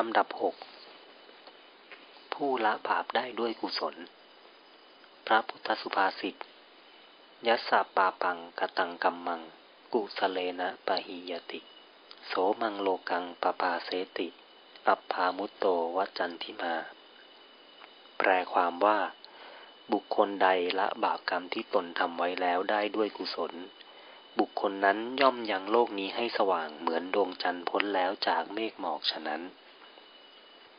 ลำดับหกผู้ละบาปได้ด้วยกุศลพระพุทธสุภาษิตยัสสะปาปังกตังกัมมังกุสเลนะปะหิยติโสมังโลกังปปาเสติอัปภามุตโตวจันทิมาแปลความว่าบุคคลใดละบาปกรรมที่ตนทำไว้แล้วได้ด้วยกุศลบุคคลนั้นย่อมยังโลกนี้ให้สว่างเหมือนดวงจันทร์พ้นแล้วจากเมฆหมอกฉะนั้น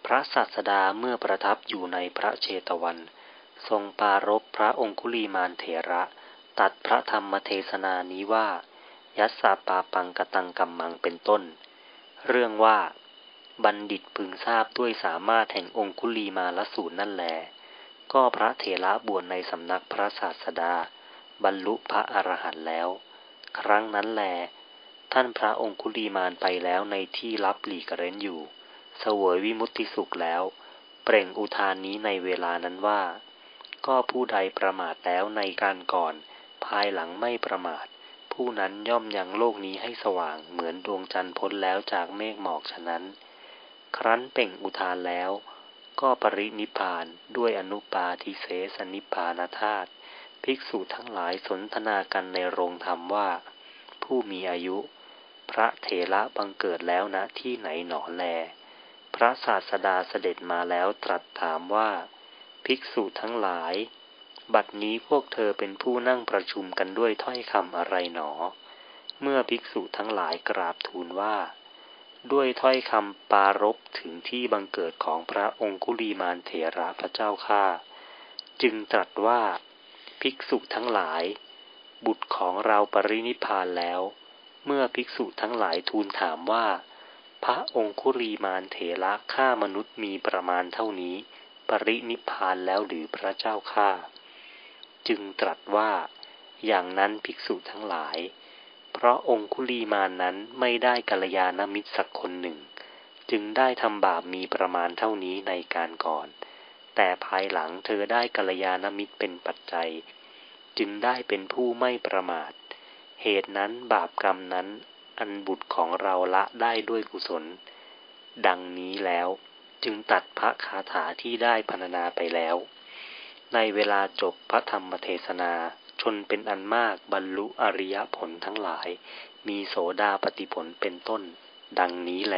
พระศาสดาเมื่อประทับอยู่ในพระเชตวันทรงปรารภพระองคุลีมานเถระตัดพระธรรมเทศนานี้ว่ายัสสะปาปังกตังกัมมังเป็นต้นเรื่องว่าบัณฑิตพึงทราบด้วยสามารถแห่งองคุลีมาลสูตรนั่นแลก็พระเถระบวชในสำนักพระศาสดาบรรลุพระอรหันต์แล้วครั้งนั้นแลท่านพระองคุลีมานไปแล้วในที่ลับหลีกเร้นอยู่เสวยวิมุตติสุขแล้วเปล่งอุทานนี้ในเวลานั้นว่าก็ผู้ใดประมาทแล้วในการก่อนภายหลังไม่ประมาทผู้นั้นย่อมยังโลกนี้ให้สว่างเหมือนดวงจันทร์พ้นแล้วจากเมฆหมอกฉะนั้นครั้นเปล่งอุทานแล้วก็ปรินิพพานด้วยอนุปาทิเสสนิพพานธาตุภิกษุทั้งหลายสนทนากันในโรงธรรมว่าผู้มีอายุพระเถระบังเกิดแล้วณที่ไหนหนอแลพระศาสดาเสด็จมาแล้วตรัสถามว่าภิกษุทั้งหลายบัดนี้พวกเธอเป็นผู้นั่งประชุมกันด้วยถ้อยคำอะไรหนอเมื่อภิกษุทั้งหลายกราบทูลว่าด้วยถ้อยคำปารภถึงที่บังเกิดของพระองคุลีมานเถระพระเจ้าข้าจึงตรัสว่าภิกษุทั้งหลายบุตรของเราปรินิพพานแล้วเมื่อภิกษุทั้งหลายทูลถามว่าพระองคุลีมานเถระฆ่ามนุษย์มีประมาณเท่านี้ปรินิพพานแล้วหรือพระเจ้าข้าจึงตรัสว่าอย่างนั้นภิกษุทั้งหลายเพราะองคุลีมานนั้นไม่ได้กัลยาณมิตรสักคนหนึ่งจึงได้ทำบาปมีประมาณเท่านี้ในการก่อนแต่ภายหลังเธอได้กัลยาณมิตรเป็นปัจจัยจึงได้เป็นผู้ไม่ประมาทเหตุนั้นบาปกรรมนั้นอันบุตรของเราละได้ด้วยกุศลดังนี้แล้วจึงตัดพระคาถาที่ได้พรรณนาไปแล้วในเวลาจบพระธรรมเทศนาชนเป็นอันมากบรรลุอริยผลทั้งหลายมีโสดาปัตติผลเป็นต้นดังนี้แล